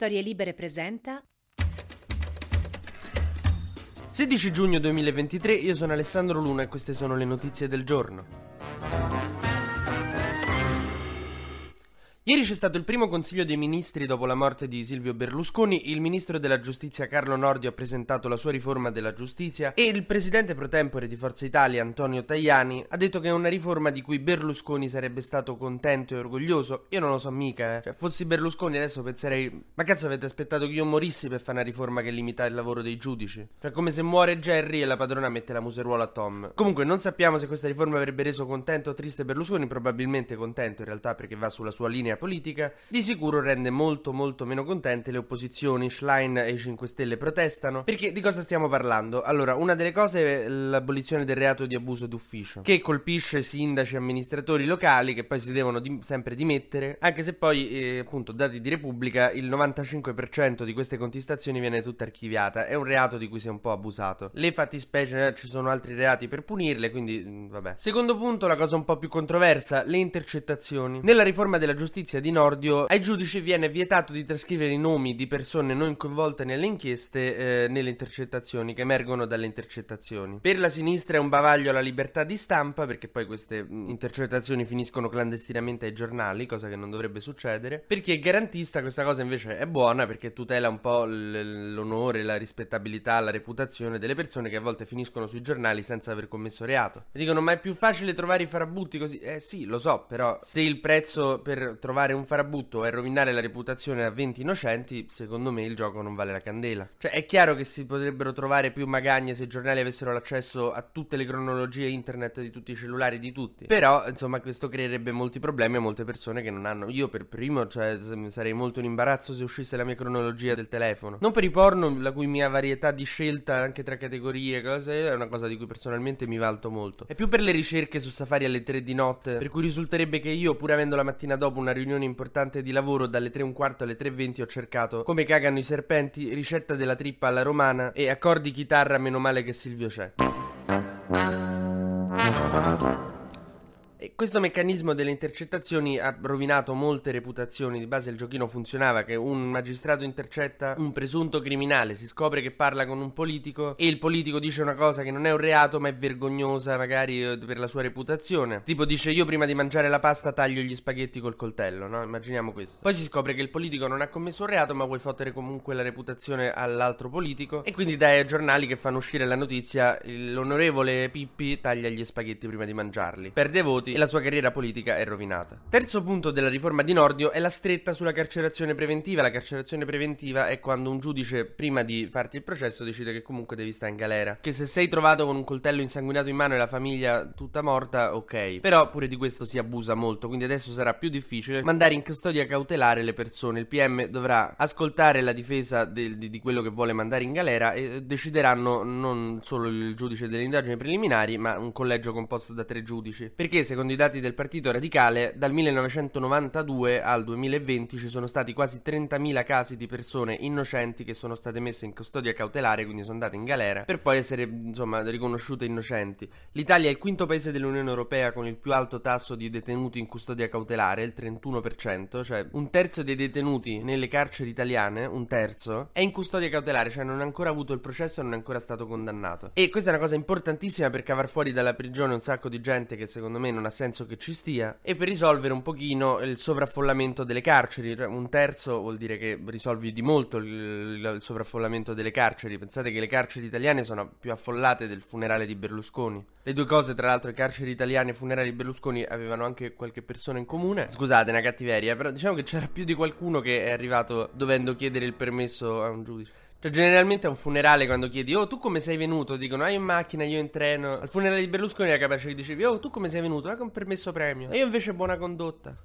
Storie Libere presenta 16 giugno 2023, io sono Alessandro Luna e queste sono le notizie del giorno. Ieri c'è stato il primo Consiglio dei Ministri dopo la morte di Silvio Berlusconi, il Ministro della Giustizia Carlo Nordio ha presentato la sua riforma della giustizia e il Presidente pro tempore di Forza Italia Antonio Tajani ha detto che è una riforma di cui Berlusconi sarebbe stato contento e orgoglioso. Io non lo so mica. Cioè, fossi Berlusconi adesso penserei, ma cazzo avete aspettato che io morissi per fare una riforma che limita il lavoro dei giudici? Cioè come se muore Jerry e la padrona mette la museruola a Tom. Comunque non sappiamo se questa riforma avrebbe reso contento o triste Berlusconi, probabilmente contento in realtà perché va sulla sua linea politica. Di sicuro rende molto meno contente le opposizioni. Schlein e i 5 Stelle protestano. Perché di cosa stiamo parlando? Allora, una delle cose è l'abolizione del reato di abuso d'ufficio, che colpisce sindaci e amministratori locali che poi si devono sempre dimettere, anche se poi appunto, dati di Repubblica, il 95% di queste contestazioni viene tutta archiviata. È un reato di cui si è un po' abusato. Le fattispecie, ci sono altri reati per punirle, quindi vabbè. Secondo punto, la cosa un po' più controversa, le intercettazioni. Nella riforma della giustizia di Nordio, ai giudici viene vietato di trascrivere i nomi di persone non coinvolte nelle inchieste nelle intercettazioni, che emergono dalle intercettazioni. Per la sinistra è un bavaglio alla libertà di stampa, perché poi queste intercettazioni finiscono clandestinamente ai giornali, cosa che non dovrebbe succedere. Per chi è garantista questa cosa invece è buona, perché tutela un po' l'onore, la rispettabilità, la reputazione delle persone che a volte finiscono sui giornali senza aver commesso reato. E dicono, ma è più facile trovare i farabutti così? Sì, lo so, però se il prezzo per trovare un farabutto e rovinare la reputazione a 20 innocenti, secondo me il gioco non vale la candela. Cioè è chiaro che si potrebbero trovare più magagne se i giornali avessero l'accesso a tutte le cronologie internet di tutti i cellulari di tutti. Però insomma questo creerebbe molti problemi a molte persone che non hanno. Io per primo, cioè, sarei molto in imbarazzo se uscisse la mia cronologia del telefono. Non per i porno, la cui mia varietà di scelta anche tra categorie cose è una cosa di cui personalmente mi valto molto. È più per le ricerche su Safari alle 3 di notte, per cui risulterebbe che io, pur avendo la mattina dopo una riunione importante di lavoro dalle 3:15 alle 3:20, ho cercato Come cagano i serpenti, ricetta della trippa alla romana e accordi chitarra meno male che Silvio c'è. E questo meccanismo delle intercettazioni ha rovinato molte reputazioni. Di base il giochino funzionava che un magistrato intercetta un presunto criminale, si scopre che parla con un politico e il politico dice una cosa che non è un reato ma è vergognosa magari per la sua reputazione. Tipo dice, io prima di mangiare la pasta taglio gli spaghetti col coltello, no? Immaginiamo questo. Poi si scopre che il politico non ha commesso un reato ma vuoi fottere comunque la reputazione all'altro politico e quindi dai ai giornali che fanno uscire la notizia, l'onorevole Pippi taglia gli spaghetti prima di mangiarli. Perde voti e la sua carriera politica è rovinata. Terzo punto della riforma di Nordio è la stretta sulla carcerazione preventiva. La carcerazione preventiva è quando un giudice, prima di farti il processo, decide che comunque devi stare in galera. Che se sei trovato con un coltello insanguinato in mano e la famiglia tutta morta, ok. Però pure di questo si abusa molto, quindi adesso sarà più difficile mandare in custodia cautelare le persone. Il PM dovrà ascoltare la difesa di quello che vuole mandare in galera e decideranno non solo il giudice delle indagini preliminari, ma un collegio composto da 3 giudici. Perché se secondo i dati del Partito Radicale, dal 1992 al 2020 ci sono stati quasi 30.000 casi di persone innocenti che sono state messe in custodia cautelare, quindi sono andate in galera, per poi essere insomma riconosciute innocenti. L'Italia è il quinto paese dell'Unione Europea con il più alto tasso di detenuti in custodia cautelare, il 31%, cioè un terzo dei detenuti nelle carceri italiane, un terzo, è in custodia cautelare, cioè non ha ancora avuto il processo e non è ancora stato condannato. E questa è una cosa importantissima per cavar fuori dalla prigione un sacco di gente che secondo me non ha senso che ci stia e per risolvere un pochino il sovraffollamento delle carceri. Un terzo vuol dire che risolvi di molto il sovraffollamento delle carceri. Pensate che le carceri italiane sono più affollate del funerale di Berlusconi. Le due cose, tra l'altro, le carceri italiane e i funerali di Berlusconi avevano anche qualche persona in comune. Scusate, una cattiveria, però diciamo che c'era più di qualcuno che è arrivato dovendo chiedere il permesso a un giudice. Cioè generalmente a un funerale quando chiedi, oh tu come sei venuto, dicono, ah io in macchina, io in treno. Al funerale di Berlusconi era capace che dicevi, oh tu come sei venuto, ah con permesso premio, e io invece buona condotta.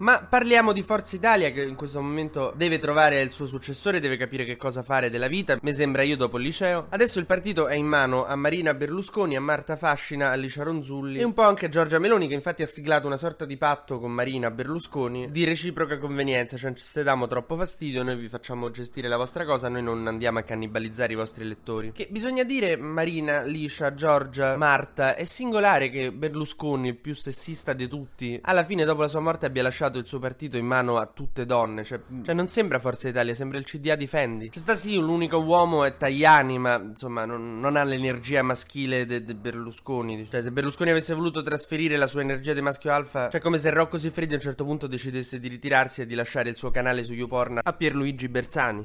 Ma parliamo di Forza Italia, che in questo momento deve trovare il suo successore, deve capire che cosa fare della vita, mi sembra io dopo il liceo. Adesso il partito è in mano a Marina Berlusconi, a Marta Fascina, a Licia Ronzulli e un po' anche a Giorgia Meloni, che infatti ha siglato una sorta di patto con Marina Berlusconi di reciproca convenienza, cioè se diamo troppo fastidio noi vi facciamo gestire la vostra cosa, noi non andiamo a cannibalizzare i vostri elettori. Che bisogna dire, Marina, Licia, Giorgia, Marta, è singolare che Berlusconi, il più sessista di tutti, alla fine dopo la sua morte abbia lasciato lasciato il suo partito in mano a tutte donne, cioè non sembra Forza Italia, sembra il CDA di Fendi. Cioè sta sì, l'unico uomo è Tajani, ma insomma non ha l'energia maschile de Berlusconi. Cioè se Berlusconi avesse voluto trasferire la sua energia di maschio alfa, cioè come se Rocco Siffredi a un certo punto decidesse di ritirarsi e di lasciare il suo canale su YouPorn a Pierluigi Bersani.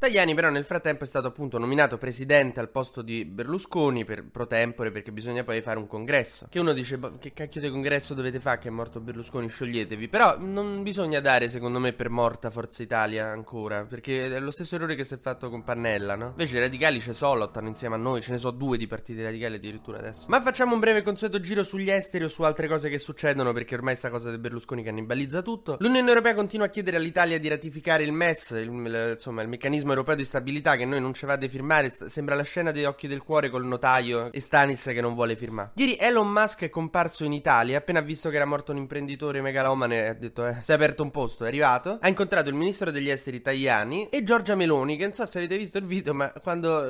Tajani però nel frattempo è stato appunto nominato presidente al posto di Berlusconi pro tempore, perché bisogna poi fare un congresso. Che uno dice, che cacchio di congresso dovete fare che è morto Berlusconi, scioglietevi. Però non bisogna dare secondo me per morta Forza Italia ancora, perché è lo stesso errore che si è fatto con Pannella, no? Invece i radicali ce so, lottano insieme a noi, ce ne so due di partiti radicali addirittura adesso. Ma facciamo un breve consueto giro sugli esteri o su altre cose che succedono, perché ormai sta cosa di Berlusconi cannibalizza tutto. L'Unione Europea continua a chiedere all'Italia di ratificare il MES, il meccanismo europeo di stabilità, che noi non ce va di firmare. Sembra la scena degli Occhi del Cuore col notaio e Stanis che non vuole firmare. Ieri Elon Musk è comparso in Italia, appena visto che era morto un imprenditore megalomane ha detto si è aperto un posto, è arrivato, ha incontrato il ministro degli esteri Tajani e Giorgia Meloni, che non so se avete visto il video, ma quando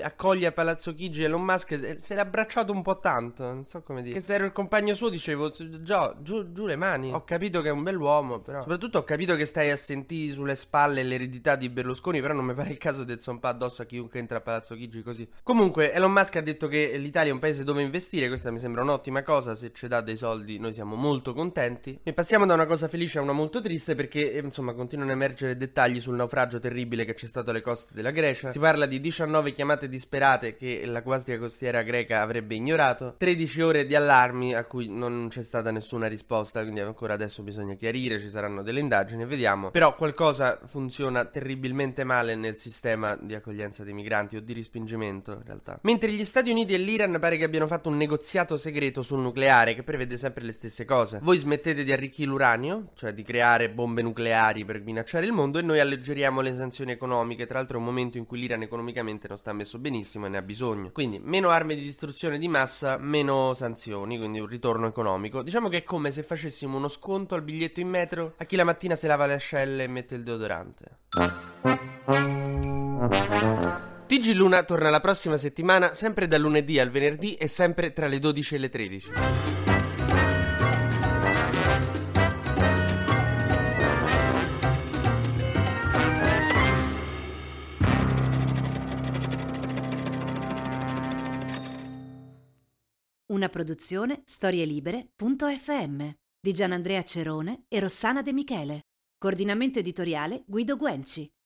accoglie a Palazzo Chigi Elon Musk se l'ha abbracciato un po' tanto, non so come dire, che se ero il compagno suo dicevo Gio, giù le mani, ho capito che è un bell'uomo, però soprattutto ho capito che stai a sentire sulle spalle l'eredità di Berlusconi, però non mi pare il caso di zompà addosso a chiunque entra a Palazzo Chigi così. Comunque Elon Musk ha detto che l'Italia è un paese dove investire, questa mi sembra un'ottima cosa, se ci dà dei soldi noi siamo molto contenti. E passiamo da una cosa felice a una molto triste, perché insomma continuano a emergere dettagli sul naufragio terribile che c'è stato alle coste della Grecia. Si parla di 19 chiamate disperate che la guardia costiera greca avrebbe ignorato, 13 ore di allarmi a cui non c'è stata nessuna risposta, quindi ancora adesso bisogna chiarire, ci saranno delle indagini, vediamo. Però qualcosa funziona terribilmente male nel sistema di accoglienza dei migranti o di respingimento in realtà. Mentre gli Stati Uniti e l'Iran pare che abbiano fatto un negoziato segreto sul nucleare che prevede sempre le stesse cose: voi smettete di arricchire l'uranio, cioè di creare bombe nucleari per minacciare il mondo, e noi alleggeriamo le sanzioni economiche. Tra l'altro è un momento in cui l'Iran economicamente non sta messo benissimo e ne ha bisogno, quindi meno armi di distruzione di massa, meno sanzioni, quindi un ritorno economico. Diciamo che è come se facessimo uno sconto al biglietto in metro a chi la mattina si lava le ascelle e mette il deodorante. TG Luna torna la prossima settimana, sempre dal lunedì al venerdì e sempre tra le 12 e le 13. Una produzione storielibere.fm di Gianandrea Cerone e Rossana De Michele. Coordinamento editoriale Guido Guenci.